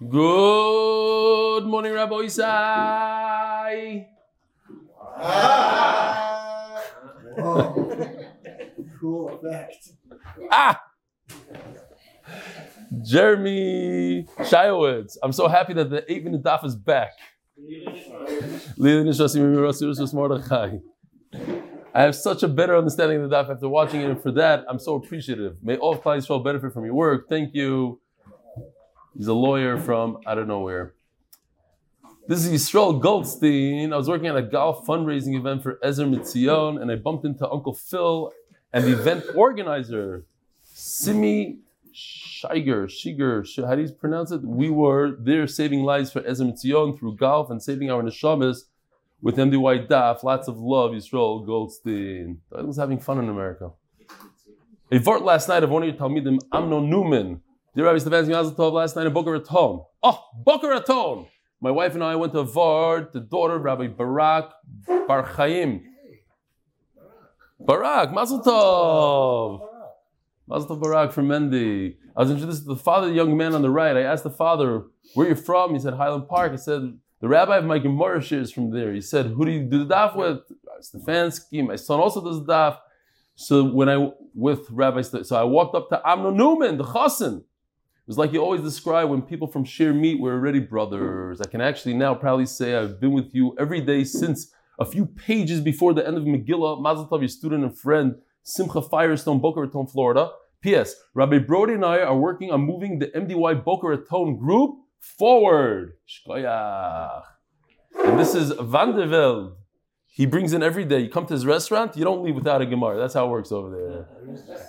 Good morning, Rabbi Isai. Ah! Cool effect. Ah! Jeremy Shiawitz. I'm so happy that the 8-minute Daf is back. I have such a better understanding of the Daf after watching it, and for that, I'm so appreciative. May all Klal Yisrael benefit from your work. Thank you. He's a lawyer from I don't know where. This is Yisrael Goldstein. I was working at a golf fundraising event for Ezer Mitzion, and I bumped into Uncle Phil and the event organizer, Simi Shiger, how do you pronounce it? We were there saving lives for Ezer Mitzion through golf and saving our neshamas with M.D.Y. Daf. Lots of love, Yisrael Goldstein. I was having fun in America. A vort last night of one of your Talmidim, Amnon Newman. Dear Rabbi Stefanski, Mazel Tov, last night in Boca Raton. Oh, Boca Raton! My wife and I went to a vort, the daughter of Rabbi Barak Barchaim. Barak, Mazel Tov! Mazel Tov Barak from Mendy. I was introduced to the father, the young man on the right. I asked the father, where are you from? He said, Highland Park. I said, the rabbi of Mikey Moresh is from there. He said, who do you do the daf with? Stefanski, my son also does the daf. So I walked up to Amnon Newman, the chassan. It was like you always describe when people from Shir meet, we're already brothers. I can actually now proudly say I've been with you every day since a few pages before the end of Megillah. Mazel Tov, your student and friend, Simcha Firestone, Boca Raton, Florida. P.S. Rabbi Brody and I are working on moving the M.D.Y. Boca Raton group forward. Shkoyach. And this is Vandeveld. He brings in every day. You come to his restaurant, you don't leave without a Gemara. That's how it works over there.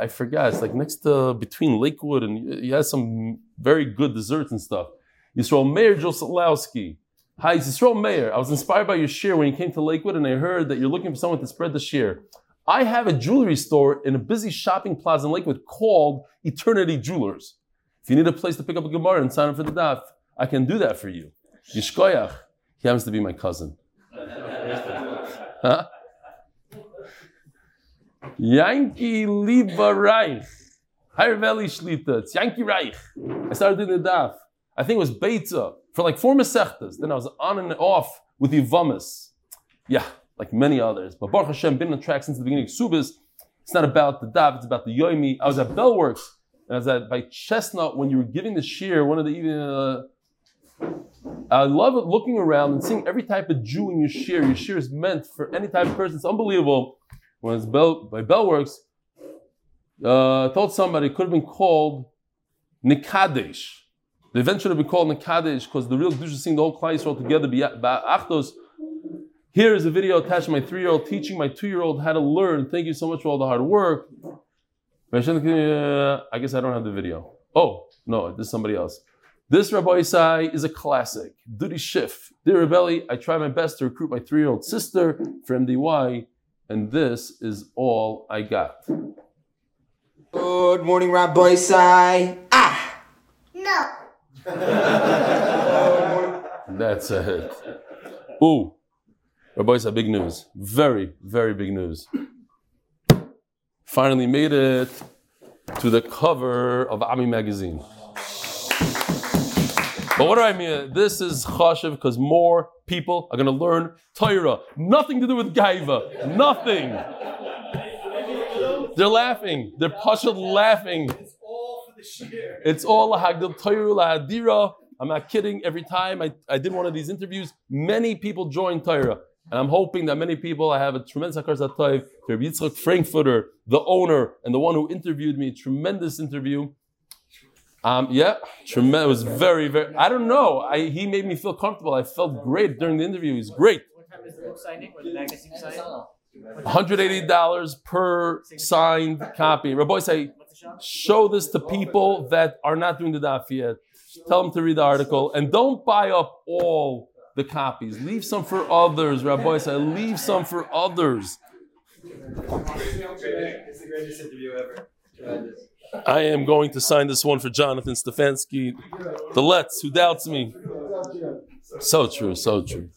I forgot. It's like next to, between Lakewood, and he has some very good desserts and stuff. Yisrael Mayor Joselowski. Hi, Yisrael Mayor. I was inspired by your share when you came to Lakewood, and I heard that you're looking for someone to spread the share. I have a jewelry store in a busy shopping plaza in Lakewood called Eternity Jewelers. If you need a place to pick up a Gemara and sign up for the daf, I can do that for you. Yishkoyach. He happens to be my cousin. Huh? Yankee Liba Reich. Harveli Shlita. It's Yankee Reich. I started doing the daf. I think it was Beitza for like 4 Masechtas. Then I was on and off with Yevamos. Yeah. Like many others. But Baruch Hashem, been on track since the beginning of Subas. It's not about the daf, it's about the yoimi. I was at Bellworks, and I was at by Chestnut when you were giving the shir, one of the even... I love it, looking around and seeing every type of Jew in your shir. Your shir is meant for any type of person. It's unbelievable. When it's by Bellworks, I told somebody it could have been called Nikadesh. The event should have been called Nikadesh because the real Jews is seeing the whole Klal Yisrael together, Ba'achdos. Here is a video attached to my 3-year-old teaching my 2-year-old how to learn. Thank you so much for all the hard work. I guess I don't have the video. Oh, no, this is somebody else. This, Rabbi Isai, is a classic. Duty Schiff. Dear Rebbe, I try my best to recruit my 3-year-old sister for M.D.Y., and this is all I got. Good morning, Rabbi Isai. Ah! No. That's a hit. Ooh. Rabbi Isai, big news. Very, very big news. Finally made it to the cover of Ami magazine. But what do I mean? This is chashiv because more people are going to learn Torah. Nothing to do with gaiva. Nothing. They're laughing. They're pashut laughing. It's all for the shir. It's all lahagdil Torah lahadira. I'm not kidding. Every time I did one of these interviews, many people joined Torah. And I'm hoping that many people, I have a tremendous hakar zatayv to Rabbi Yitzchak Frankfurter, the owner, and the one who interviewed me, tremendous interview. It was very, very, I don't know. He made me feel comfortable. I felt great during the interview. He's great. What time is the book signing? Or the magazine signing? $180 per signed copy. Rabbi, say, show this to people that are not doing the daf yet. Tell them to read the article. And don't buy up all the copies. Leave some for others, Rabbi. I leave some for others. It's the greatest interview ever. I am going to sign this one for Jonathan Stefanski, the Let's who doubts me. So true, so true.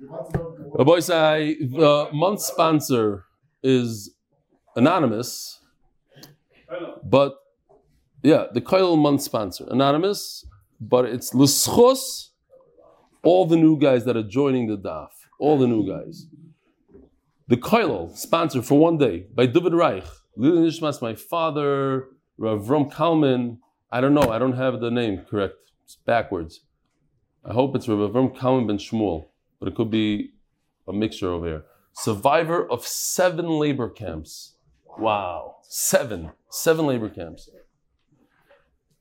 Rabbi Isai, the month sponsor is anonymous, but Yeah, the Koil Month sponsor. Anonymous, but it's L'schos, all the new guys that are joining the Daf. All the new guys. The Koil, sponsored for one day by David Reich. Lili Nishmas, my father, Rav Kalman. I don't know, I don't have the name correct. It's backwards. I hope it's Rav Kalman Ben Shmuel, but it could be a mixture over here. Survivor of 7 labor camps. Wow. 7 labor camps.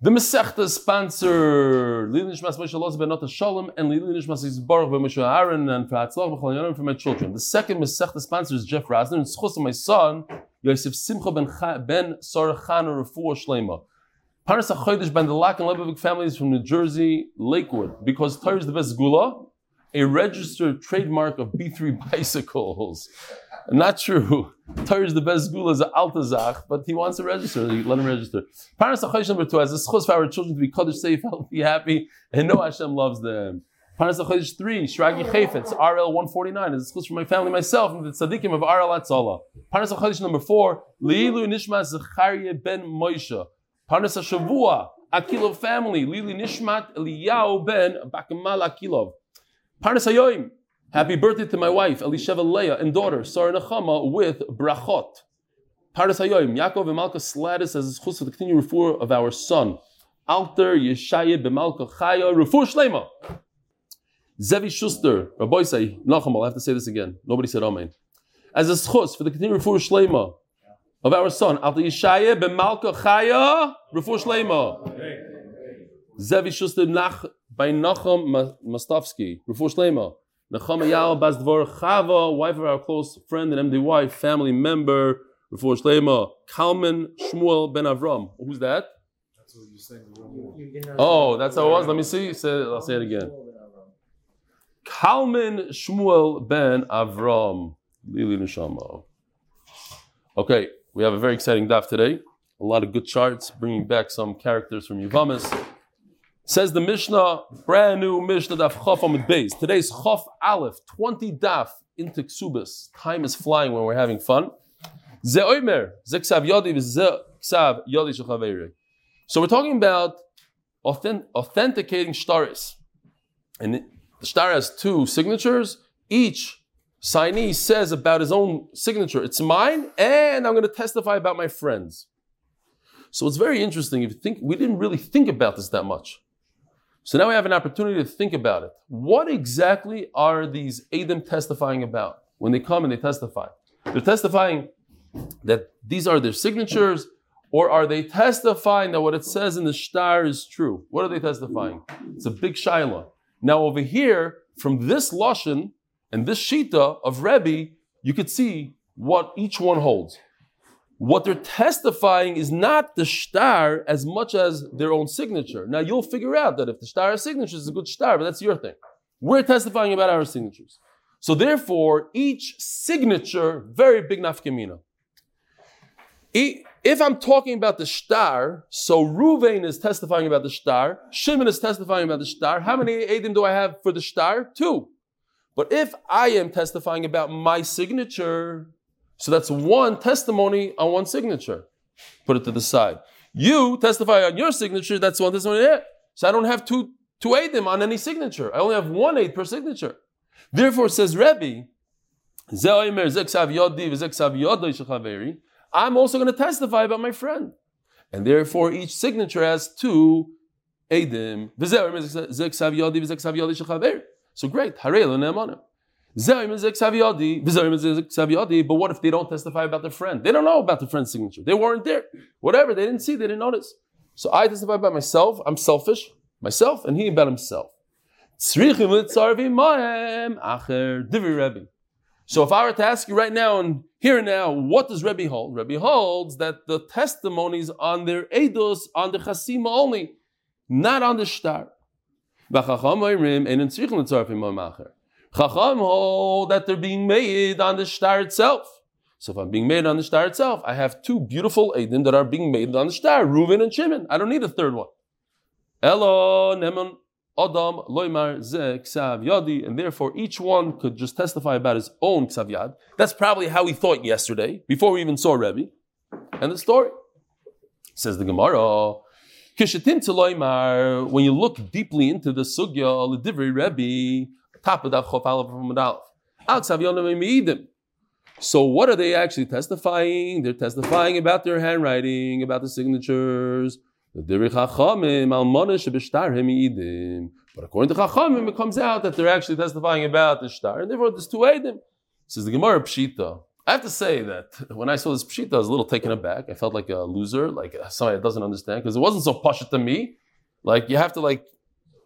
The Masechta sponsor, Lili Nishmas Moshe Loza ben Nota Shalom, and Lili Nishmas Yisbarach ben Moshe Aaron, and for Hatzlach B'chol Yonim for my children. The second Masechta sponsor is Jeff Rasner, and Tzchus of my son, Yosef Simcha ben Sarachana Refuah Shleima. Paras HaChodesh ben the Lack and Leibovich families from New Jersey, Lakewood, because Torah is the best gula, a registered trademark of B3 bicycles. Not true. Torah is the best gula is an altazach, but he wants to register. Let him register. Paras HaChodesh number 2 has a schos for our children to be kodesh, safe, healthy, happy, and know Hashem loves them. Paras HaChodesh 3, Shragi Chayfetz, RL 149, is a schos for my family, myself, and the tzaddikim of RL Atzalah. Paras HaChodesh number 4, Leilu Nishma Zechariah ben Moshe. Parnas HaShavua, Akilov family, Lili Nishmat Eliyahu ben Bakamal Akilov. Parnas HaYoim, happy birthday to my wife, Elisheva Leah, and daughter, Sarah Nechama, with Brachot. Parnas HaYoim, Yaakov and Malka Sladis, as a chus for the continued refuah of our son. Alter Yeshayah ben Malka Chaya, refuah Shlema. Zevi Shuster, Rabbi say, Nachama, I have to say this again. Nobody said Amen. As a chus for the continued refuah Shlema of our son, Alter Yeshayah ben Malka Chaya, Refuah Shleima. Zevi Shuster Nach by Nachum Mastofsky, Refuah Shleima. Nachama Yael Bas Dvar Chava, wife of our close friend and M.D.Y. family member, Refuah Shleima. Kalman Shmuel Ben Avram. Who's that? That's what you said. Oh, that's how it was. Let me see. I'll say it again. Kalman Shmuel Ben Avram. Lili Neshama. Okay. We have a very exciting daf today. A lot of good charts, bringing back some characters from Yevamos. Says the Mishnah, brand new Mishnah daf Chof Amud Beis. Today's Chof Aleph, 20 daf into Ksubis. Time is flying when we're having fun. Ze Omer, Ze Ksav Yodi, Ze Ksav Yodi Shechaveri. So we're talking about authenticating shtaris. And the shtar has 2 signatures. Each signee says about his own signature, it's mine, and I'm going to testify about my friends. So it's very interesting. If you think, we didn't really think about this that much. So now we have an opportunity to think about it. What exactly are these Adam testifying about when they come and they testify? They're testifying that these are their signatures, or are they testifying that what it says in the shtar is true? What are they testifying? It's a big shaila. Now over here, from this lashon, and this shita of Rebbe, you could see what each one holds. What they're testifying is not the shtar as much as their own signature. Now you'll figure out that if the shtar has signatures, it's a good shtar, but that's your thing. We're testifying about our signatures. So therefore, each signature, very big nafkamina. If I'm talking about the shtar, so Reuven is testifying about the shtar, Shimon is testifying about the shtar. How many edim do I have for the shtar? 2. But if I am testifying about my signature, so that's one testimony on one signature. Put it to the side. You testify on your signature, that's one testimony there. So I don't have two eidim on any signature. I only have one eid per signature. Therefore, says Rebbe, I'm also going to testify about my friend. And therefore, each signature has 2 eidim. So great. But what if they don't testify about their friend? They don't know about the friend's signature. They weren't there. Whatever. They didn't see. They didn't notice. So I testify about myself. I'm selfish. Myself. And he about himself. So if I were to ask you right now and here and now, what does Rebbe hold? Rebbe holds that the testimonies on their eidos, on the chasima only, not on the shtar. Chacham hold that they're being made on the shtar itself. So if I'm being made on the shtar itself, I have 2 beautiful eidim that are being made on the shtar, Reuven and Shimon. I don't need a 3rd one. Elo neman adam loymar ze ksav yadi, and therefore each one could just testify about his own ksav yad. That's probably how he thought yesterday, before we even saw Rebbe. And the story says the Gemara. When you look deeply into the sugya, L'divrei Rebbe, top of Daf Chof Aleph from Adalef. So what are they actually testifying? They're testifying about their handwriting, about the signatures. But according to Chachamim, it comes out that they're actually testifying about the shtar, and therefore there's two eidim. Says the Gemara Pshita. I have to say that when I saw this Pshita, I was a little taken aback. I felt like a loser, like somebody that doesn't understand, because it wasn't so pashut to me. Like you have to like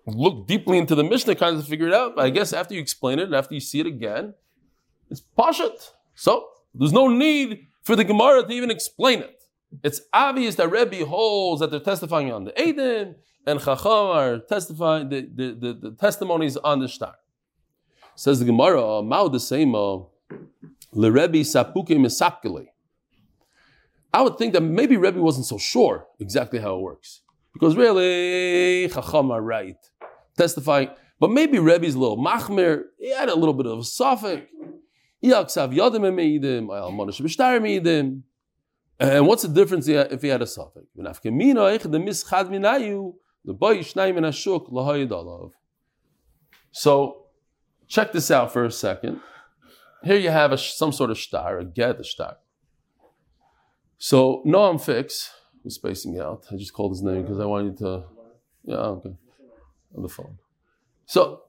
look deeply into the Mishnah kind of figure it out. But I guess after you explain it and after you see it again, it's pashut. So there's no need for the Gemara to even explain it. It's obvious that Rebbe holds that they're testifying on the Eidim, and Chacham are testifying the testimonies on the Shtar. Says the Gemara, Mao the Seimo, Le Rebbe Sapuke Misapkele. I would think that maybe Rebbe wasn't so sure exactly how it works. Because really, Chacham are right, testifying. But maybe Rebbe's a little machmer, he had a little bit of a sophic. Yaksav Yadim Eidim, Ayal Monash Bishtar Eidim. And what's the difference if he had a suffix? So, check this out for a second. Here you have some sort of shtar, a get, a shtar. So, Noam Fix was spacing out. I just called his name because I wanted to... Yeah, okay. On the phone. So,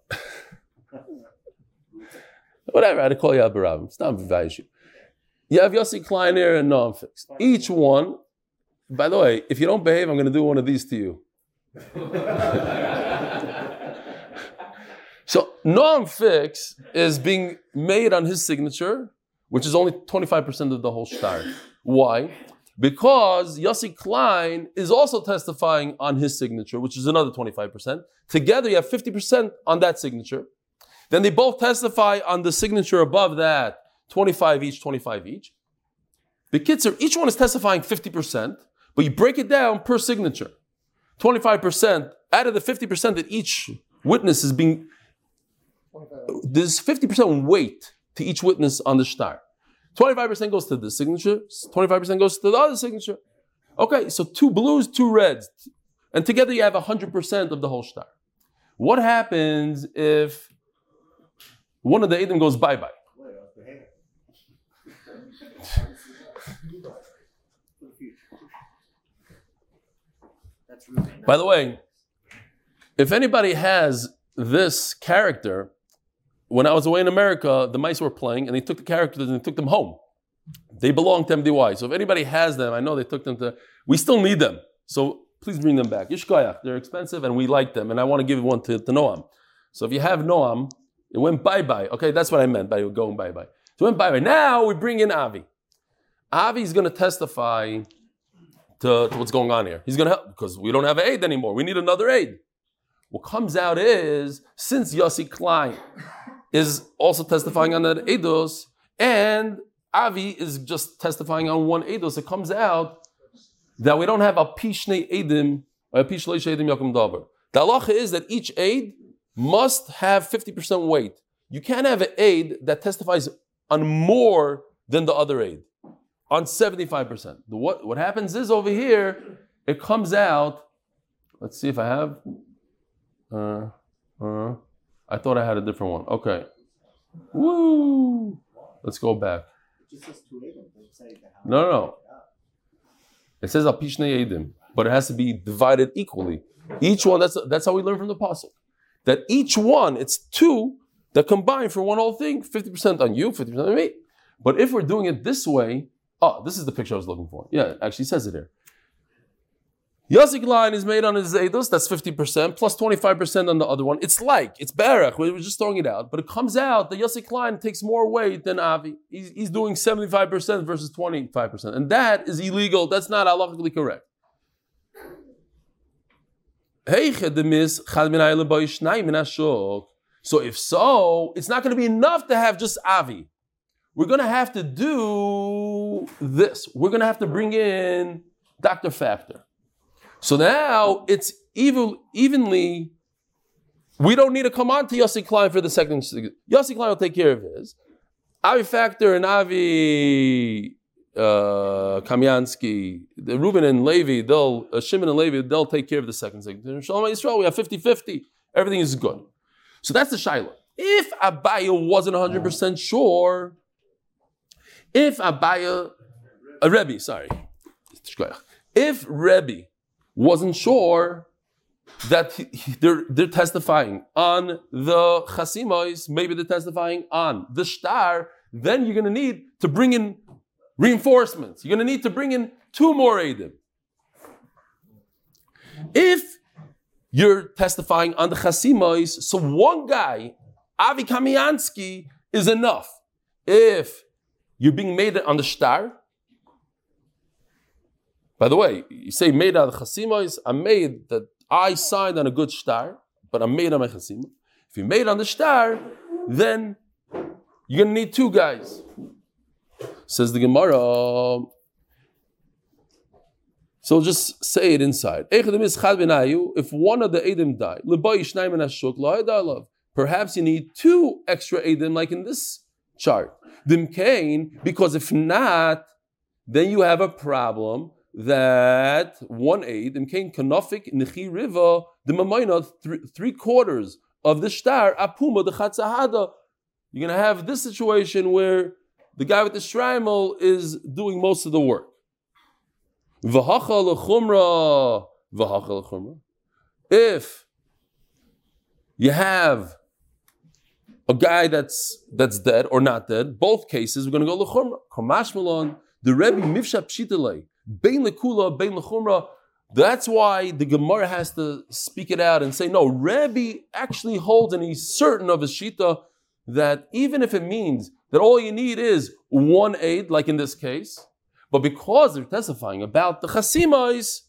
whatever, I had to call you out, Barab. It's not Vivayishu. You have Yossi Klein here and Noam Fix. Each one, by the way, if you don't behave, I'm going to do one of these to you. So Noam Fix is being made on his signature, which is only 25% of the whole shtar. Why? Because Yossi Klein is also testifying on his signature, which is another 25%. Together, you have 50% on that signature. Then they both testify on the signature above that. 25 each. The Kitzer, each one is testifying 50%, but you break it down per signature. 25% out of the 50% that each witness is being, there's 50% weight to each witness on the shtar. 25% goes to this signature, 25% goes to the other signature. Okay, so 2 blues, 2 reds, and together you have 100% of the whole shtar. What happens if one of the eidim goes bye-bye? By the way, if anybody has this character, when I was away in America, the mice were playing and they took the characters and they took them home. They belong to M.D.Y. So if anybody has them, I know they took them to, we still need them. So please bring them back. Yishkoyach, they're expensive and we like them and I want to give one to Noam. So if you have Noam, it went bye-bye. Okay, that's what I meant by going bye-bye. So it went bye-bye. Now we bring in Avi. Avi's going to testify to what's going on here. He's going to help because we don't have an aid anymore. We need another aid. What comes out is, since Yossi Klein is also testifying on that eidos, and Avi is just testifying on one eidos, it comes out that we don't have a pishnei eidim, or a pish leish eidim yakum davar. The halacha is that each aid must have 50% weight. You can't have an aid that testifies on more than the other aid. On 75%. What happens is over here, it comes out. Let's see if I have. I thought I had a different one. Okay. Woo! Let's go back. No. It says al pishnei edim, but it has to be divided equally. Each one. That's how we learn from the pasuk. That each one, it's 2 that combine for one whole thing. 50% on you, 50% on me. But if we're doing it this way. Oh, this is the picture I was looking for. Yeah, it actually says it here. Yossi Klein is made on his Eidos, that's 50%, plus 25% on the other one. It's Barak, we were just throwing it out. But it comes out that Yossi Klein takes more weight than Avi. He's doing 75% versus 25%. And that is illegal, that's not halachically correct. So if so, it's not going to be enough to have just Avi. We're going to have to do this. We're going to have to bring in Dr. Factor. So now it's evenly, we don't need to come on to Yossi Klein for the second. Yossi Klein will take care of his. Avi Factor and Avi Kamiansky, Reuven and Levi, Shimon and Levi, they'll take care of the second segment. In Shalom Yisrael, we have 50-50. Everything is good. So that's the Shiloh. If Abaye wasn't 100% sure, if Rebbe wasn't sure that they're testifying on the Chasimos, maybe they're testifying on the Shtar, then you're going to need to bring in reinforcements. You're going to need to bring in two more Eidim. If you're testifying on the Chasimos, so one guy, Avi Kamiansky, is enough. If you're being made on the Shtar, by the way, you say made on the Chasimos, I'm made that I signed on a good Shtar, but I'm made on my Chasimah. If you're made on the Shtar, then you're going to need two guys. Says the Gemara. So just say it inside. If one of the Eidim died, perhaps you need two extra Eidim, like in this chart. Because if not, then you have a problem that one Eid, three quarters of the Shtar, Apuma, the Chatzahada. You're going to have this situation where the guy with the shrimal is doing most of the work. V'hacha l'chumra. If you have a guy that's dead or not dead, both cases we're going to go l'chumra. Kamash Malon, the Rebbe Mifsha Pshitalei, Bein l'kula, Bein l'chumra. That's why the Gemara has to speak it out and say, no, Rebbe actually holds and he's certain of his shita, that even if it means that all you need is one aid, like in this case, but because they're testifying about the chasimais,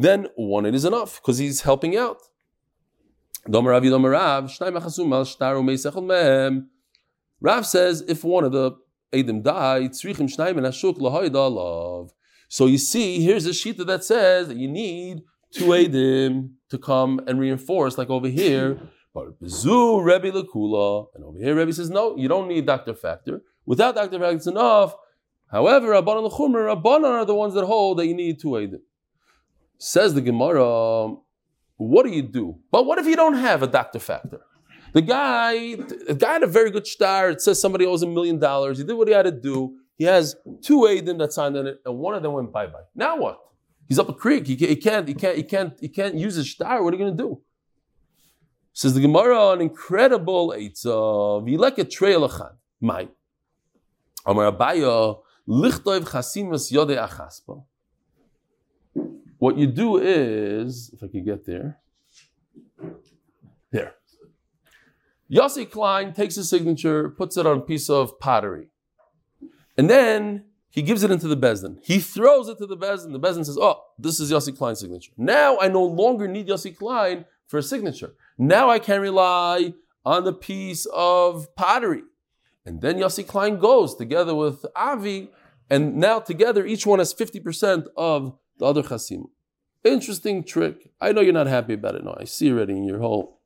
then one aid is enough, because he's helping out. Rav says, if one of the aidim died, so you see, here's a shita that says that you need two aidim to come and reinforce, like over here, but Bizu Rebbe Lekula, and over here Rebbe says, no, you don't need Dr. Factor. Without Dr. Factor, it's enough. However, Rabbanan L'Chumra, Rabbanan are the ones that hold that you need two Eidim. Says the Gemara, what do you do? But what if you don't have a Dr. Factor? The guy had a very good star. It says somebody owes $1 million. He did what he had to do. He has two Eidim that signed on it, and one of them went bye-bye. Now what? He's up a creek. He can't use his star. What are you going to do? Says the Gemara, an incredible eitzah. V'ileket trei elachan. Mai. Amar Abaya lichtoiv chasimas yodei achaspa. What you do is, if I could get there. Yossi Klein takes his signature, puts it on a piece of pottery, and then he gives it into the Bezdin. He throws it to the Bezdin. The Bezdin says, "Oh, this is Yossi Klein's signature. Now I no longer need Yossi Klein for a signature. Now I can rely on the piece of pottery." And then Yossi Klein goes together with Avi, and now together each one has 50% of the other chasim. Interesting trick. I know you're not happy about it. No, I see already in your whole.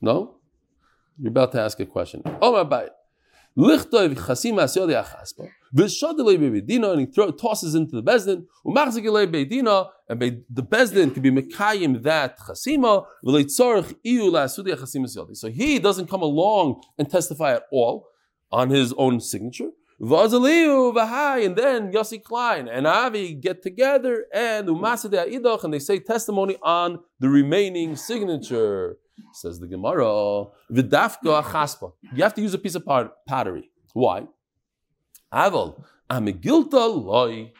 No? You're about to ask a question. Oh my bayit. Lichtov chasim asiyod yachaspa. V'shadilei beidina, and he tosses into the bezdin. Umachzikilei beidina, and the bezdin could be mekayim that chasima. V'leitzorich iu laasudi chasim asiyodi. So he doesn't come along and testify at all on his own signature. V'azaliu v'hai, and then Yossi Klein and Avi get together and umaside aidoch, and they say testimony on the remaining signature. Says the Gemara, v'dafka achaspa. You have to use a piece of pottery. Why? Aval, amigilta loy.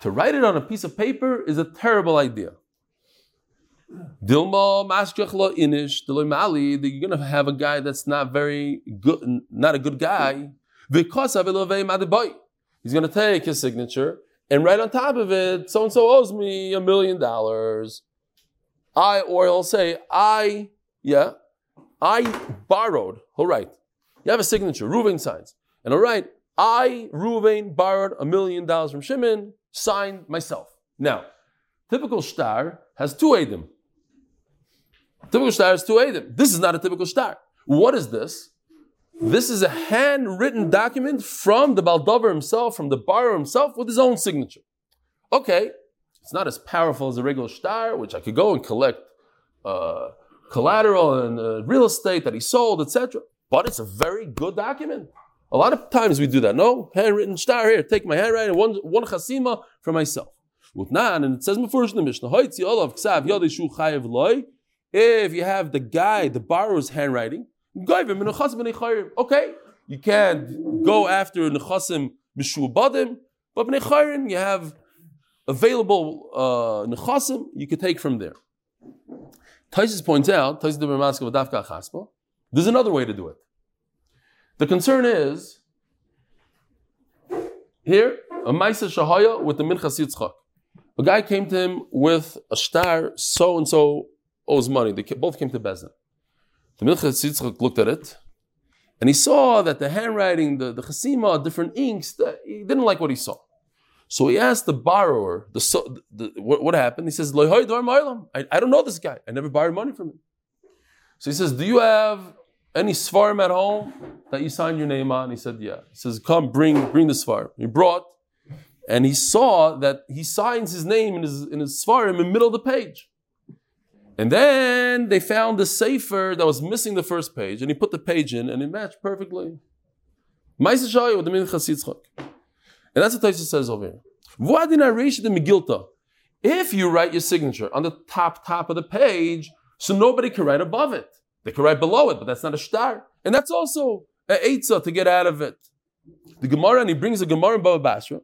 To write it on a piece of paper is a terrible idea. Dilma mashkach lo inish, deloy mali. You're going to have a guy that's not very good, not a good guy. V'kosav elovei madaboy. He's going to take his signature and write on top of it, so and so owes me $1 million. I borrowed. All right, you have a signature. Reuven signs, and all right. I, Reuven, borrowed $1 million from Shimon, signed myself. Now, typical shtar has two Eidim. This is not a typical shtar. What is this? This is a handwritten document from the Baldover himself, from the borrower himself, with his own signature. Okay, it's not as powerful as a regular shtar, which I could go and collect collateral and real estate that he sold, etc. But it's a very good document. A lot of times we do that. No, handwritten shtar here, take my handwriting, one chasima for myself. And it says in the Mishnah, if you have the guy, the borrower's handwriting, okay, you can't go after nechasim mishubadim, but bnei chayrim you have available nechasim you could take from there. Taisus points out, there's another way to do it. The concern is here a ma'isa shahaya with the minchas yitzchak. A guy came to him with a shtar, so and so owes money. They both came to Bezdin. The Minchas Yitzchak looked at it, and he saw that the handwriting, the chasima, different inks, he didn't like what he saw. So he asked the borrower, what happened? He says, I don't know this guy. I never borrowed money from him. So he says, do you have any svarim at home that you signed your name on? He said, yeah. He says, come, bring the svarim. He brought, and he saw that he signs his name in his svarim in the middle of the page. And then they found the sefer that was missing the first page, and he put the page in, and it matched perfectly. Ma'aseh Shahaya with the Minchas Yitzchak. And that's what Tosfos says over here. V'adina reishit Megilta. If you write your signature on the top of the page, so nobody can write above it. They can write below it, but that's not a shtar. And that's also an eitzah to get out of it. The Gemara, and he brings the Gemara in Baba Basra.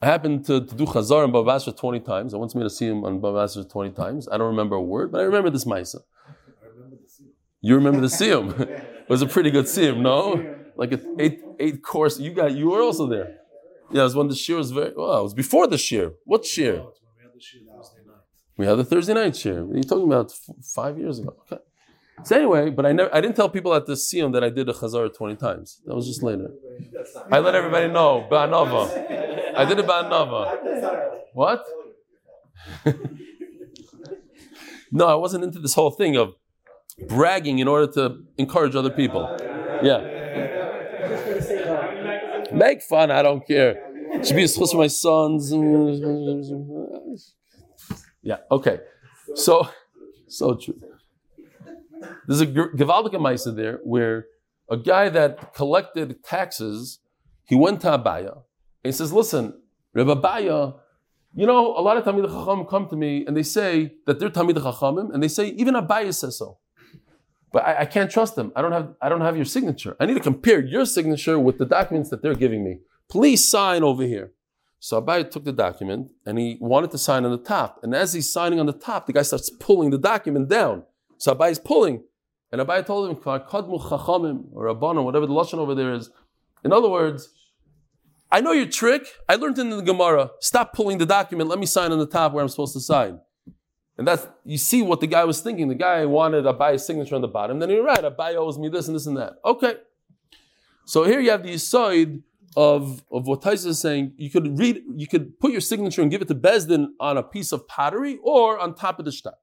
I happened to do Chazar and Baba Basra 20 times. I once made a siyum on Baba Basra 20 times. I don't remember a word, but I remember this Maisa. I remember the siyum. You remember the siyum? It was a pretty good siyum, no? Like an eight course. You were also there. Yeah, it was when the shir was very. Well, it was before the shir. What shir? No, we had the Thursday night shir. You're talking about 5 years ago. Okay. So anyway, but I didn't tell people at the siyum that I did a Chazar 20 times. That was just later. I let everybody know. Ba'anava. I did it by Nava. What? No, I wasn't into this whole thing of bragging in order to encourage other people. Yeah. Make fun, I don't care. It should be a schuss for my sons. Yeah, okay. So true. There's a Gevaldic Maisa there where a guy that collected taxes, he went to Abaye. He says, listen, Rebbe Abaye, a lot of Tamid Chachamim come to me and they say that they're Tamid Chachamim, and they say, even Abaye says so. But I can't trust them. I don't have your signature. I need to compare your signature with the documents that they're giving me. Please sign over here. So Abaye took the document and he wanted to sign on the top. And as he's signing on the top, the guy starts pulling the document down. So Abaye's pulling. And Abaye told him, Kadmu Chachamim, or Rabbanon, whatever the Lashon over there is. In other words, I know your trick. I learned it in the Gemara. Stop pulling the document. Let me sign on the top where I'm supposed to sign. And that's, you see what the guy was thinking. The guy wanted Abaye's signature on the bottom. Then you're right. Abaye owes me this and this and that. Okay. So here you have the aside of what Taisa is saying. You could put your signature and give it to Bezdin on a piece of pottery or on top of the shtar.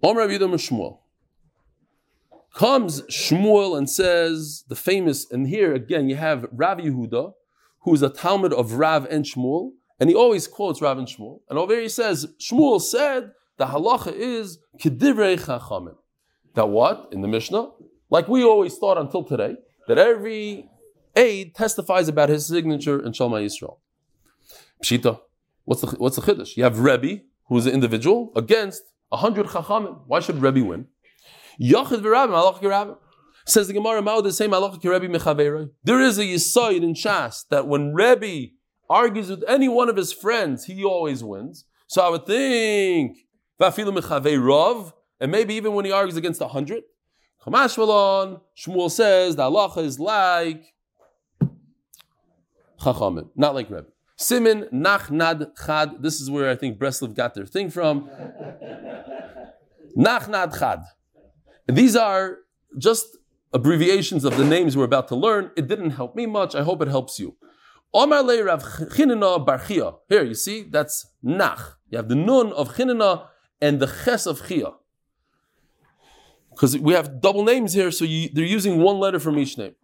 Omer Rav Yehuda and Shmuel. Comes Shmuel and says, the famous, and here again you have Rav Yehuda, who is a Talmud of Rav and Shmuel, and he always quotes Rav and Shmuel. And over here he says, Shmuel said, the halacha is, Kedivrei Chachamim. That what? In the Mishnah? Like we always thought until today, that every aid testifies about his signature in Shalma Yisrael. Pshita, what's the Chiddush? You have Rebbe, who is an individual, against 100 Chachamim. Why should Rebbe win? Yachid v'Rabbim, halacha k'Rabbim. Says the Gemara, Ma'od the same halacha k'Rebbe mechaveiroi. There is a yisoid in Shas that when Rebbe argues with any one of his friends, he always wins. So I would think, v'afilu mechaveirov, and maybe even when he argues against 100. Chumash v'lon, Shmuel says, the halacha is like Chachamim, not like Rebbe. Simin, nach, nad, chad. This is where I think Breslov got their thing from. Nach, nad, chad. And these are just abbreviations of the names we're about to learn. It didn't help me much. I hope it helps you. Omar le Rav Chinena bar Chia. Here, you see, that's Nach. You have the Nun of Chinena and the Ches of Chia. because we have double names here, so they're using one letter from each name.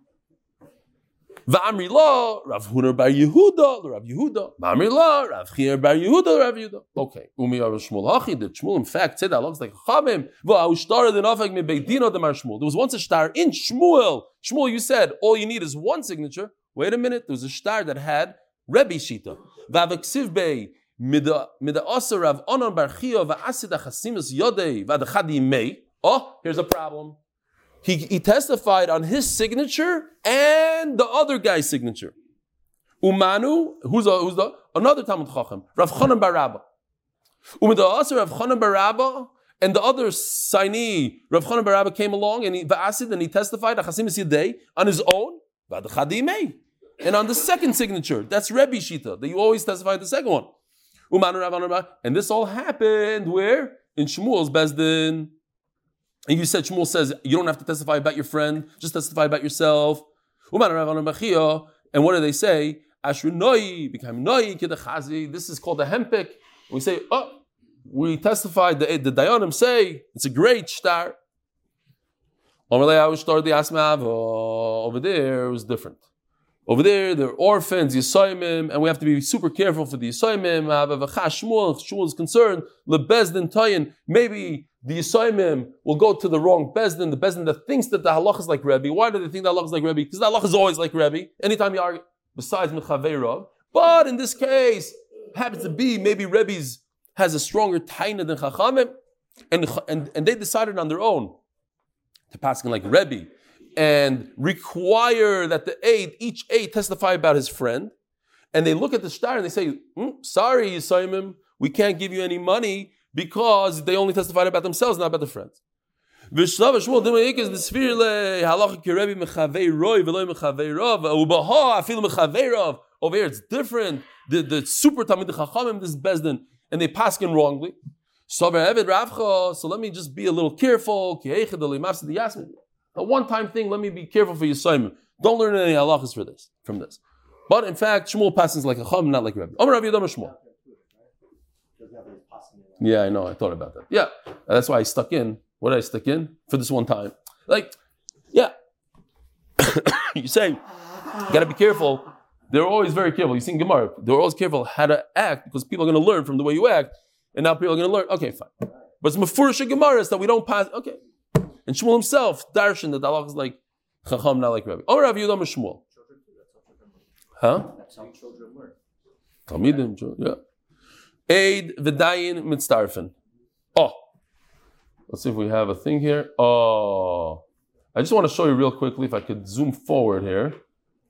Va'amri la, Rav Huna bar Yehuda, Rav Yehuda. Va'amri la, Rav Chier bar Yehuda, Rav Yehuda. Okay. Umi Rav Shmuel Hachi, did Shmuel in fact say that looks like Chachamim? Va'aushtar the Nafek me Beidino de Mar Shmuel. There was once a star in Shmuel. Shmuel, you said all you need is one signature. Wait a minute, there was a star that had Rebbe Shita. Va'aveksiv bei mida'asar Rav Anon bar Chia va'asid achasimus yodei va'adachadi mei. Oh, here's a problem. He testified on his signature and the other guy's signature. Umanu, who's the another Tamid Chacham, Rav Chanan bar Rabba. Umida'asar Rav Chanan bar Rabba, and the other signee, Rav Chanan bar Rabba, came along and he testified achasimus yodei on his own va'adachadi mei. And on the second signature, that's Rebbe Shita, that you always testify the second one. And this all happened where? In Shmuel's Bezdin. And you said, Shmuel says, you don't have to testify about your friend, just testify about yourself. And what do they say? This is called the hempik. We say, oh, we testified, the Dayanim say, it's a great shtar. Over there, it was different. Over there, they're orphans, Yisayimim, and we have to be super careful for the Yisayimim. Shmuel is concerned, lebezdin tayin. Maybe the Yisayimim will go to the wrong bezdin, the bezdin that thinks that the halach is like Rebbe. Why do they think the halach is like Rebbe? Because the halach is always like Rebbe, anytime you argue, besides Mechaveirov. But in this case, happens to be maybe Rebbe's has a stronger taina than Chachamim, and they decided on their own to paskin like Rebbe, and require that each aid testify about his friend. And they look at the shtar and they say, sorry, Yisayimim, we can't give you any money because they only testified about themselves, not about their friends. Over here it's different. The super Tamid Chachamim, this Bezdin, and they paskin wrongly. So let me just be a little careful. A one-time thing, let me be careful for Yisayimim. Don't learn any halachas from this. But in fact, Shmuel passes like a chum, not like Rebbe. Yeah, I know, I thought about that. Yeah, that's why I stuck in. What did I stick in? For this one time. Like, yeah. You say, you gotta be careful. They're always very careful. You seen Gemara. They're always careful how to act because people are gonna learn from the way you act, and now people are gonna learn. Okay, fine. But it's Mefurish Gemara that we don't pass. Okay. And Shmuel himself, darshan, that Allah is like Chacham, not like Rabbi. Or Rav Yehuda is Shmuel. Huh? That's how children learn. Talmidim, yeah. Eid v'dayin mitztarfen. Oh. Let's see if we have a thing here. Oh. I just want to show you real quickly, if I could zoom forward here.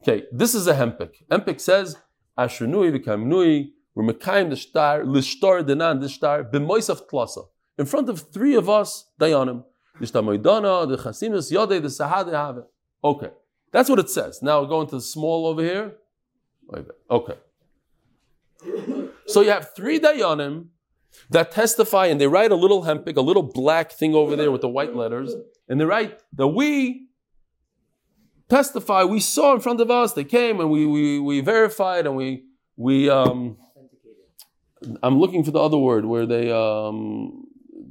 Okay, this is a hempik. Hempik says, Ashrenui v'kamnui, we're mekayim the shtar, l'shtar denan the shtar, b'moisaf tlasa. In front of three of us, dayanim. Okay, that's what it says. Now we're going to the small over here. Okay. So you have three dayanim that testify, and they write a little hempik, a little black thing over there with the white letters, and they write that we testify, we saw in front of us, they came and we verified and we I'm looking for the other word where they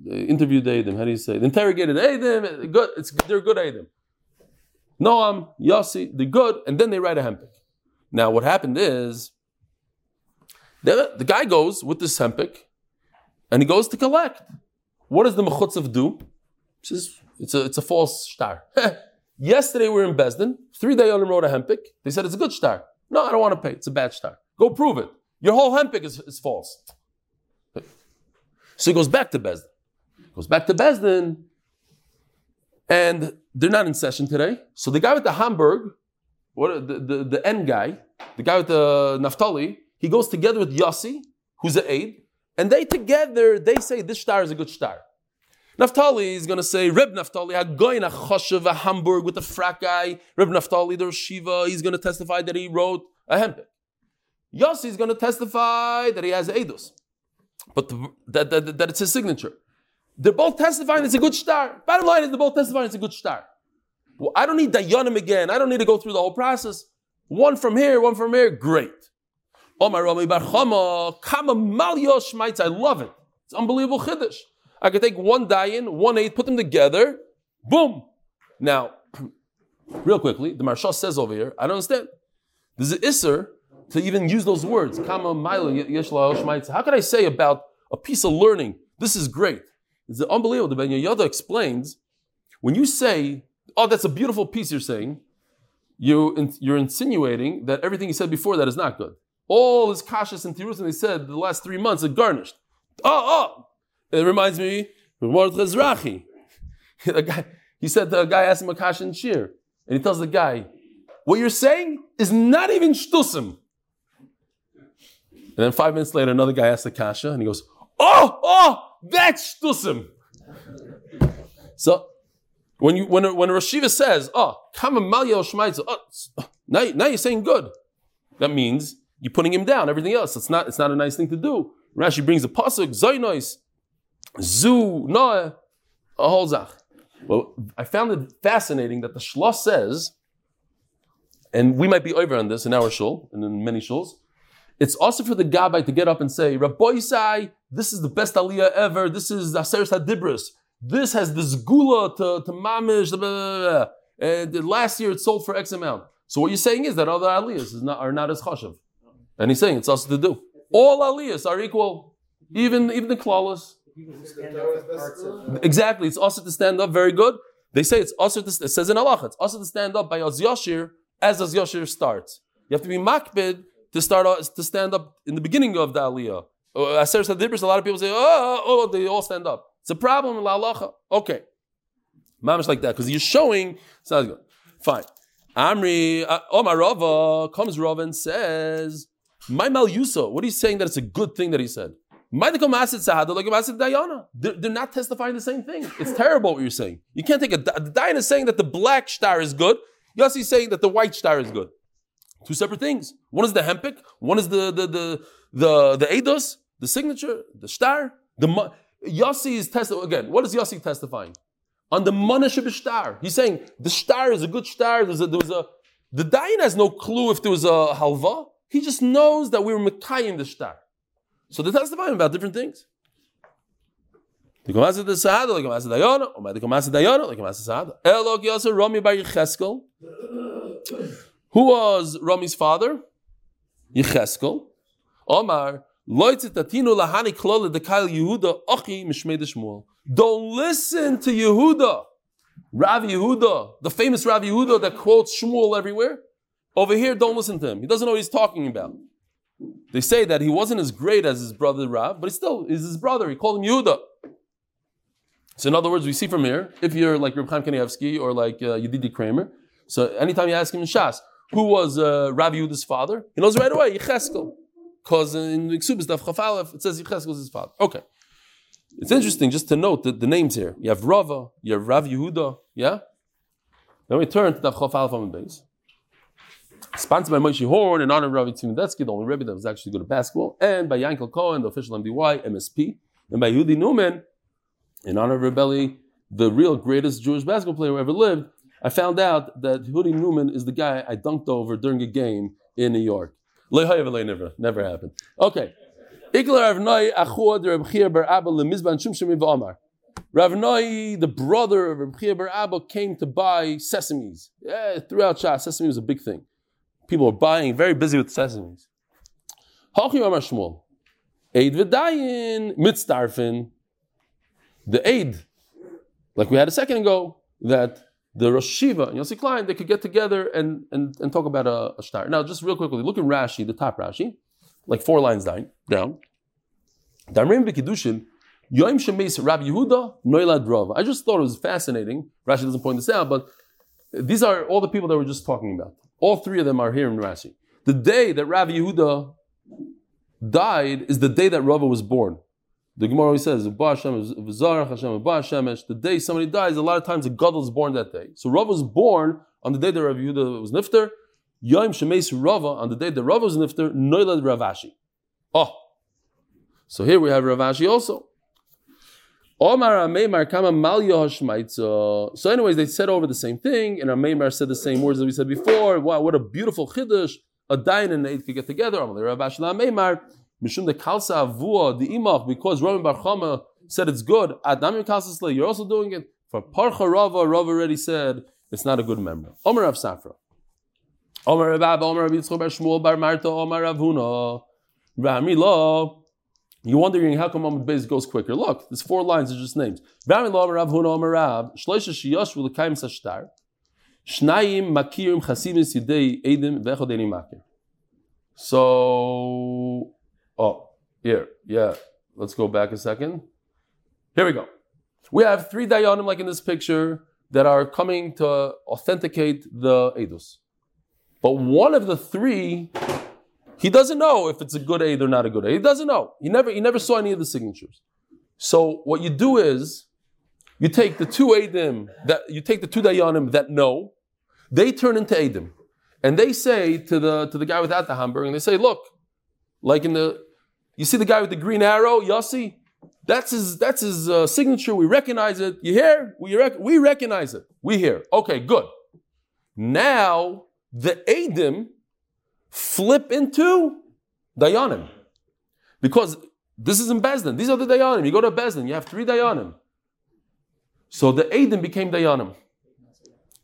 interviewed Adam. How do you say it? Interrogated Adam. Good. They're good Adam. Noam, Yossi, they're good. And then they write a hempik. Now what happened is, the guy goes with this hempik, and he goes to collect. What does the mechutzav do? He says, it's a false shtar. Yesterday we were in Bezdin. 3 days on wrote a hempik. They said it's a good shtar. No, I don't want to pay. It's a bad shtar. Go prove it. Your whole hempik is false. So he goes back to Bezdin. And they're not in session today. So the guy with the Hamburg, the end guy, the guy with the Naftali, he goes together with Yossi, who's an aide, and they say this shtar is a good shtar. Naftali is going to say, Reb Naftali, Hagoyin HaChoshev, a Hamburg with the frat guy, Reb Naftali, the Shiva, he's going to testify that he wrote a hempik. Yossi is going to testify that he has eidos, but that it's his signature. They're both testifying it's a good shtar. Bottom line is they're both testifying it's a good shtar. Well, I don't need dayanim again. I don't need to go through the whole process. One from here, one from here. Great. I love it. It's unbelievable chiddush. I could take one dayan, one aid, put them together. Boom! Now, real quickly, the Marsha says over here, I don't understand. There's an Isser to even use those words. How could I say about a piece of learning? This is great. It's unbelievable. The Ben Yehuda explains, when you say, oh, that's a beautiful piece you're saying, you're insinuating that everything you said before that is not good. All is kashas and tirus, and they said the last 3 months it garnished. It reminds me of Mordechai Mizrahi. The guy, he said, the guy asked him a kasha and shir, and he tells the guy, what you're saying is not even shtusim. And then 5 minutes later, another guy asks the kasha, and he goes, that's shtusim. So when a Rosh Yeshiva says, kama malya shmaitza, now you're saying good. That means you're putting him down. Everything else, it's not a nice thing to do. Rashi brings a pasuk, zaynois, zu noah, a whole zach. Well, I found it fascinating that the Shlosh says, and we might be over on this in our shul, and in many shuls, it's also for the Gabbai to get up and say, Rabbi Isai, this is the best aliyah ever, this is Aseres HaDibros, this has this gula to mamish, blah, blah, blah. And last year it sold for X amount. So what you're saying is that other aliyahs are not as chashav. And he's saying it's also to do. All aliyahs are equal, even the klallahs. Exactly, it's also to stand up, very good. They say it's also to, it says in halacha, it's also to stand up by Az Yashir as Az Yashir starts. You have to be makbid to start to stand up in the beginning of the aliyah. Aseres HaDibros, a lot of people say, they all stand up. It's a problem in la halacha. Okay, mamish like that because you're showing. Sounds good. Fine. Amri, Omar Rava comes. Rava and says, "My mal yuso." What are you saying that it's a good thing that he said? They're not testifying the same thing. It's terrible what you're saying. You can't take the Dayan is saying that the black star is good. Yossi is saying that the white star is good. Two separate things. One is the hempik. One is the eidos, the signature, the star. Yossi is testifying again. What is Yossi testifying? On the manashib star, he's saying the star is a good star. The Dayan has no clue if there was a halva. He just knows that we were mekayim the star. So they're testifying about different things. Who was Rami's father? Yecheskel. Omar, don't listen to Yehuda. Rav Yehuda, the famous Rav Yehuda that quotes Shmuel everywhere. Over here, don't listen to him. He doesn't know what he's talking about. They say that he wasn't as great as his brother Rav, but he still is his brother. He called him Yehuda. So in other words, we see from here, if you're like Reb Chaim Kanievsky or like Yedidi Kramer, so anytime you ask him in Shas, who was Rav Yehuda's father? He knows right away, Yecheskel. Because in Ksubis Daf Chaf Aleph, it says Yecheskel is his father. Okay. It's interesting just to note the names here. You have Rava, you have Rav Yehuda, yeah? Then we turn to Daf Chaf Aleph on the base. Sponsored by Moshe Horn in honor of Rabbi Tzimdetsky, the only Rebbe that was actually good at basketball, and by Yankel Cohen, the official M.D.Y. MSP, and by Yehudi Newman in honor of Rebelli, the real greatest Jewish basketball player who ever lived. I found out that Yehudi Newman is the guy I dunked over during a game in New York. Never happened. Okay. Rav Noi, the brother of Reb Chia bar Abba, came to buy sesames. Yeah, throughout Shas, sesame was a big thing. People are buying, very busy with sesames. Halchi Amar Shmuel, Eid v'dayin mitzdarfin. The Eid, like we had a second ago, that the Rosh Yeshiva and Yossi Klein, they could get together and talk about a shtar. Now, just real quickly, look at Rashi, the top Rashi, like 4 lines down. Damrim v'kiddushin, Yoim shemeis Rabbi Yehuda noilad Rav. I just thought it was fascinating. Rashi doesn't point this out, but these are all the people that we're just talking about. All 3 of them are here in Rashi. The day that Rav Yehuda died is the day that Rava was born. The Gemara always says, the day somebody dies, a lot of times a gadol is born that day. So Rava was born on the day that Rav Yehuda was nifter. Yoim shemeis Rava, on the day that Rava was nifter, noilad Ravashi. So here we have Ravashi also. So anyways, they said over the same thing, and Ameimar said the same words that we said before. Wow, what a beautiful chiddush. A dayan and Eid could get together. Because Rabbi Bar Chama said it's good, you're also doing it. For Parcha Rava, Rava already said it's not a good member. Omer Rav Safra. Omer Rav Abba, Omer Rav Yitzchok Bar Shmuel Bar Marta, Omer Rav Huna. Brahmi Lo. You're wondering how come Amud Beis goes quicker. Look, there's four lines, they're just names. Brahmi Lo, Omer Rav Huna, Omer Rav. Shloisha Shiyoshvu L'Kaim Sashtar. Shnayim Makirim Chasimis Yidei Eidim Vechodeni Makir. So, let's go back a second. Here we go. We have three dayanim, like in this picture, that are coming to authenticate the edus. But one of the three, he doesn't know if it's a good eid or not a good eid. He doesn't know. He never saw any of the signatures. So what you do is, you take the two edim that know, they turn into edim, and they say to the guy without the hamburger, and they say, look, like in the, you see the guy with the green arrow, Yossi. That's his signature. We recognize it. You hear? We recognize it. We hear. Okay, good. Now the Eidim flip into Dayanim, because this is in Bezdin. These are the Dayanim. You go to Bezdin, you have three Dayanim. So the Eidim became Dayanim.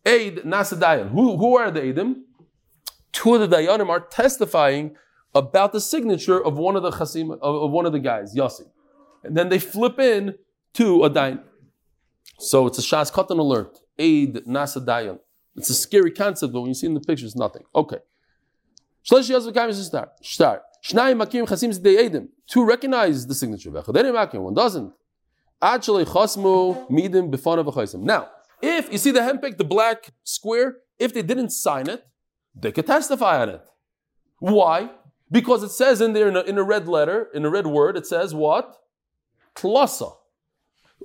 Eid Nasa Dayan. Who are the Eidim? Two of the Dayanim are testifying about the signature of one of the Chasim, of one of the guys, Yossi. And then they flip in to a dayan. So it's a Shas Katan alert. Eid Nasa Dayan. It's a scary concept, but when you see in the picture, it's nothing. Okay. Two recognize the signature. One doesn't. Now, if you see the hempik, the black square, if they didn't sign it, they could testify on it. Why? Because it says in there, in a red letter, in a red word, it says what? Klasa.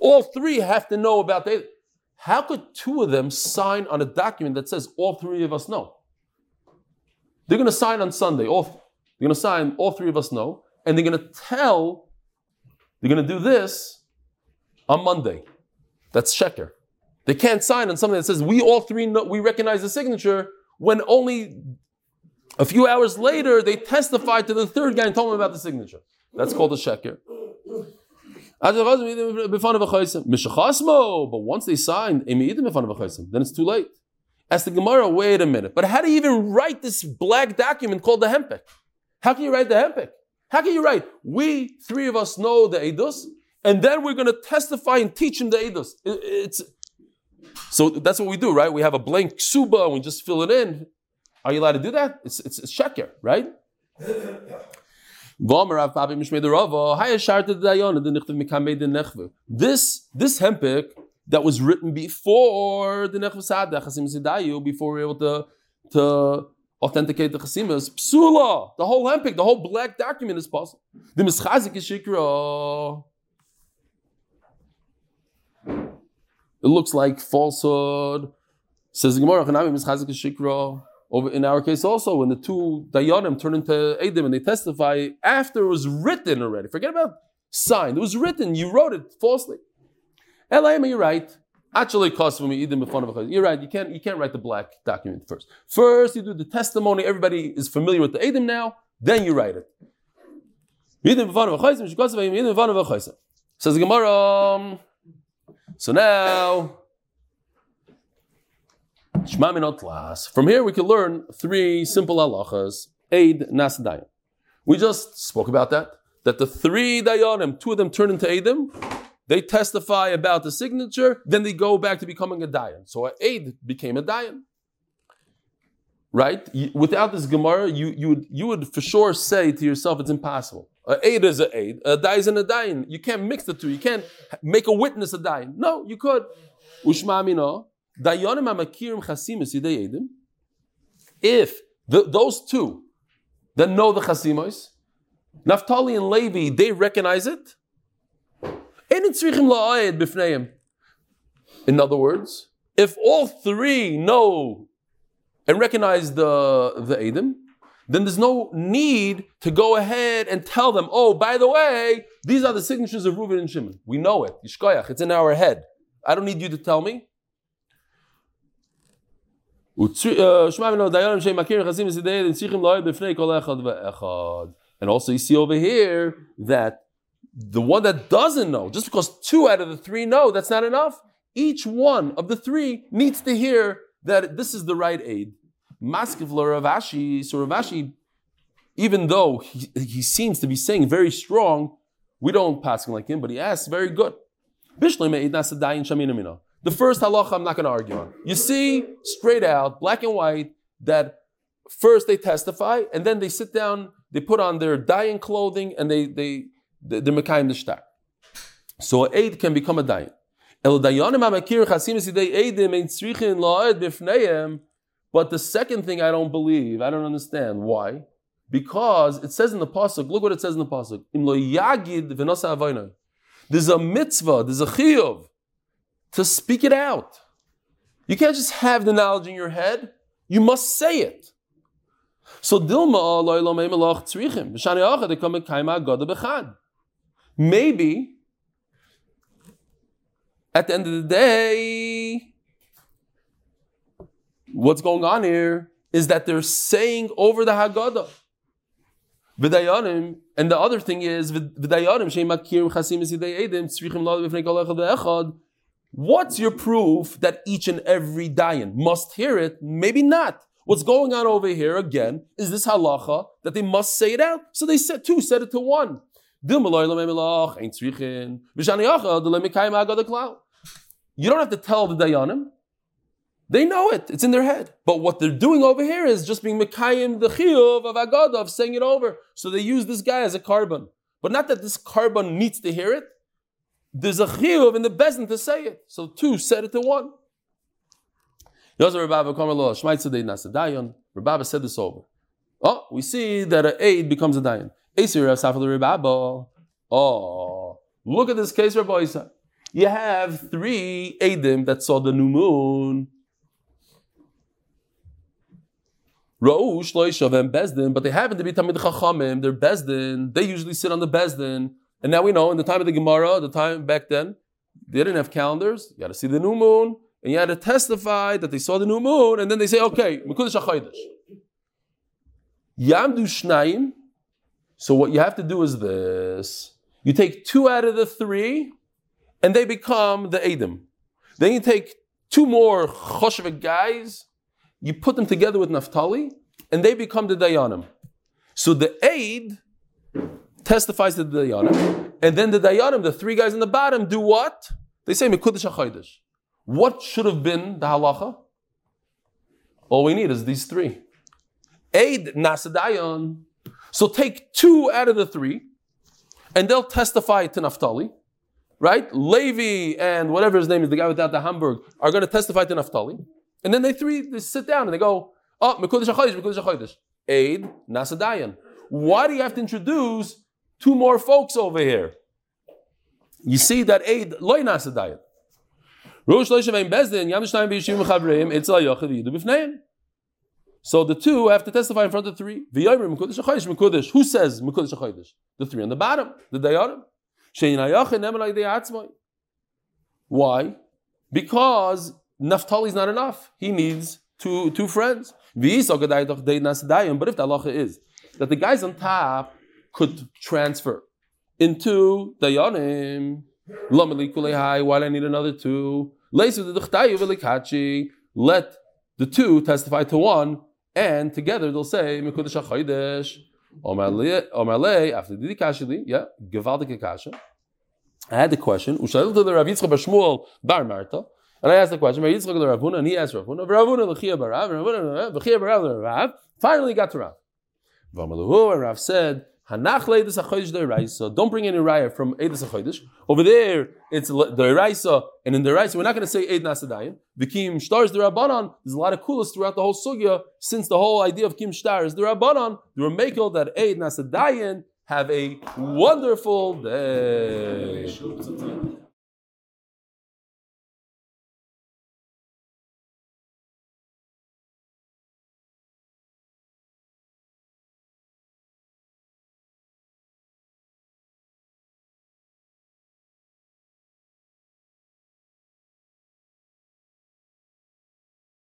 All three have to know about the. How could two of them sign on a document that says all three of us know? They're going to sign on Sunday. They're going to sign all three of us know, and they're going to do this on Monday. That's sheker. They can't sign on something that says we all three know, we recognize the signature, when only a few hours later they testified to the third guy and told him about the signature. That's called a sheker. But once they signed, then it's too late. Ask the Gemara, wait a minute. But how do you even write this black document called the hempek? How can you write the hempek? How can you write, we, three of us know the edus, and then we're going to testify and teach him the edus? So that's what we do, right? We have a blank suba and we just fill it in. Are you allowed to do that? It's sheker, right? This hempik that was written before the nechva sad, the chasim zidayu, before we were able to authenticate the chasimas, psula, the whole hempik, the whole black document is possible. The mischazik is shikra. It looks like falsehood. Says the Gemara, chanami mischazik is shikra. Over in our case also, when the two dayanim turn into edim and they testify after it was written already. Forget about signed. It was written. You wrote it falsely. Elayim, you're right. Actually, you're right. You can't write the black document first. First, you do the testimony. Everybody is familiar with the edim now. Then you write it. Says the Gemara. So now, from here we can learn three simple halachas. Eid Nas Dayan. We just spoke about that the three dayanim, two of them turn into Eidim, they testify about the signature, then they go back to becoming a dayan. So an Eid became a dayan. Right? Without this Gemara, you would for sure say to yourself, it's impossible. An Eid is an Eid, a dayan is a dayan. You can't mix the two. You can't make a witness a dayan. No, you could. Ushma Amino. Dayanim amakirim chasimis yidei edim. If those two that know the chasimos, Naftali and Levi, they recognize it. In other words, if all three know and recognize the edim, then there's no need to go ahead and tell them, oh, by the way, these are the signatures of Reuven and Shimon. We know it. Yishkoyach, it's in our head. I don't need you to tell me. And also you see over here that the one that doesn't know, just because two out of the three know, that's not enough. Each one of the three needs to hear that this is the right aid. Maskevler Rav Ashi, so Rav Ashi, even though he seems to be saying very strong, we don't pass him like him, but he asks, very good. The first halacha I'm not going to argue on. You see, straight out, black and white, that first they testify, and then they sit down, they put on their dying clothing, and they're mekayim the shtar. So an aid can become a dayan. But the second thing I don't believe, I don't understand. Why? Because it says in the pasuk, look what it says in the pasuk. There's a mitzvah, there's a chiyuv to speak it out. You can't just have the knowledge in your head. You must say it. So maybe at the end of the day, what's going on here is that they're saying over the Haggadah. V'dayanim, and the other thing is v'dayanim she'makir chasim esidei edim tzrichim la'od b'fnei kol echad ve'echad. What's your proof that each and every dayan must hear it? Maybe not. What's going on over here again is this halacha that they must say it out. So they said two, said it to one. You don't have to tell the dayanim. They know it. It's in their head. But what they're doing over here is just being mekayim the chiyuv of Agadah, of saying it over. So they use this guy as a carbon. But not that this carbon needs to hear it. There's a chiyuv in the bezin to say it. So two said it to one. Rabbi said this over. Oh, we see that an aid becomes a dayan. Oh, look at this case, Rabbi Isa. You have three Eidim that saw the new moon. Ra'u, Shloishav, and Bezdin, but they happen to be Tamid Chachamim, they're Bezdin, they usually sit on the Bezdin. And now we know in the time of the Gemara, the time back then, they didn't have calendars, you had to see the new moon, and you had to testify that they saw the new moon, and then they say, okay, Mekudesh HaChodesh. Yamdu Shnaim, so what you have to do is this. You take two out of the three, and they become the Eidim. Then you take two more Choshevik guys, you put them together with Naphtali, and they become the Dayanim. So the Eid testifies to the Dayanim, and then the Dayanim, the three guys in the bottom, do what? They say, Mekudesh HaChodesh. What should have been the halacha? All we need is these three. Eid Nasadayan. So take two out of the three, and they'll testify to Naphtali. Right? Levi and whatever his name is, the guy without the Hamburg, are going to testify to Naphtali. And then they sit down and they go, oh, Mekudesh HaChodesh, Mekudesh HaChodesh. Eid Nasadayan. Why do you have to introduce two more folks over here? You see that Eid Loi Nasadayan. So the two have to testify in front of the three. Who says Mekudesh HaChodesh? The three on the bottom, the Dayanim. Why? Because Naphtali is not enough. He needs two friends. But if the halacha is that the guys on top could transfer into Dayanim, why do I need another two? Let the two testify to one, and together they'll say, Mekudesh HaChodesh. Omalei, after the Kashili, Gevaldik Kasha. I had the question, Ushal to the Rav Yitzchak bar Shmuel bar Marta, and I asked the question, Rav Yitzchak to Rav Huna, and he asked Rav Huna, Rav Huna, L'chia barav, Rav, finally got to Rav. Vamaluhu, and Rav said, Hanach le'edes HaChodesh de'Raisa, don't bring any Raya from Eides HaChodesh. Over there, it's de'Raisa, and in de'Raisa, we're not going to say Eid Nasadayan. The Kim Shtar is de'Rabbanan. There's a lot of kulas throughout the whole sugya, since the whole idea of Kim Shtar is de'Rabbanan, the Ramekel that Eid Nasadayan have a wonderful day.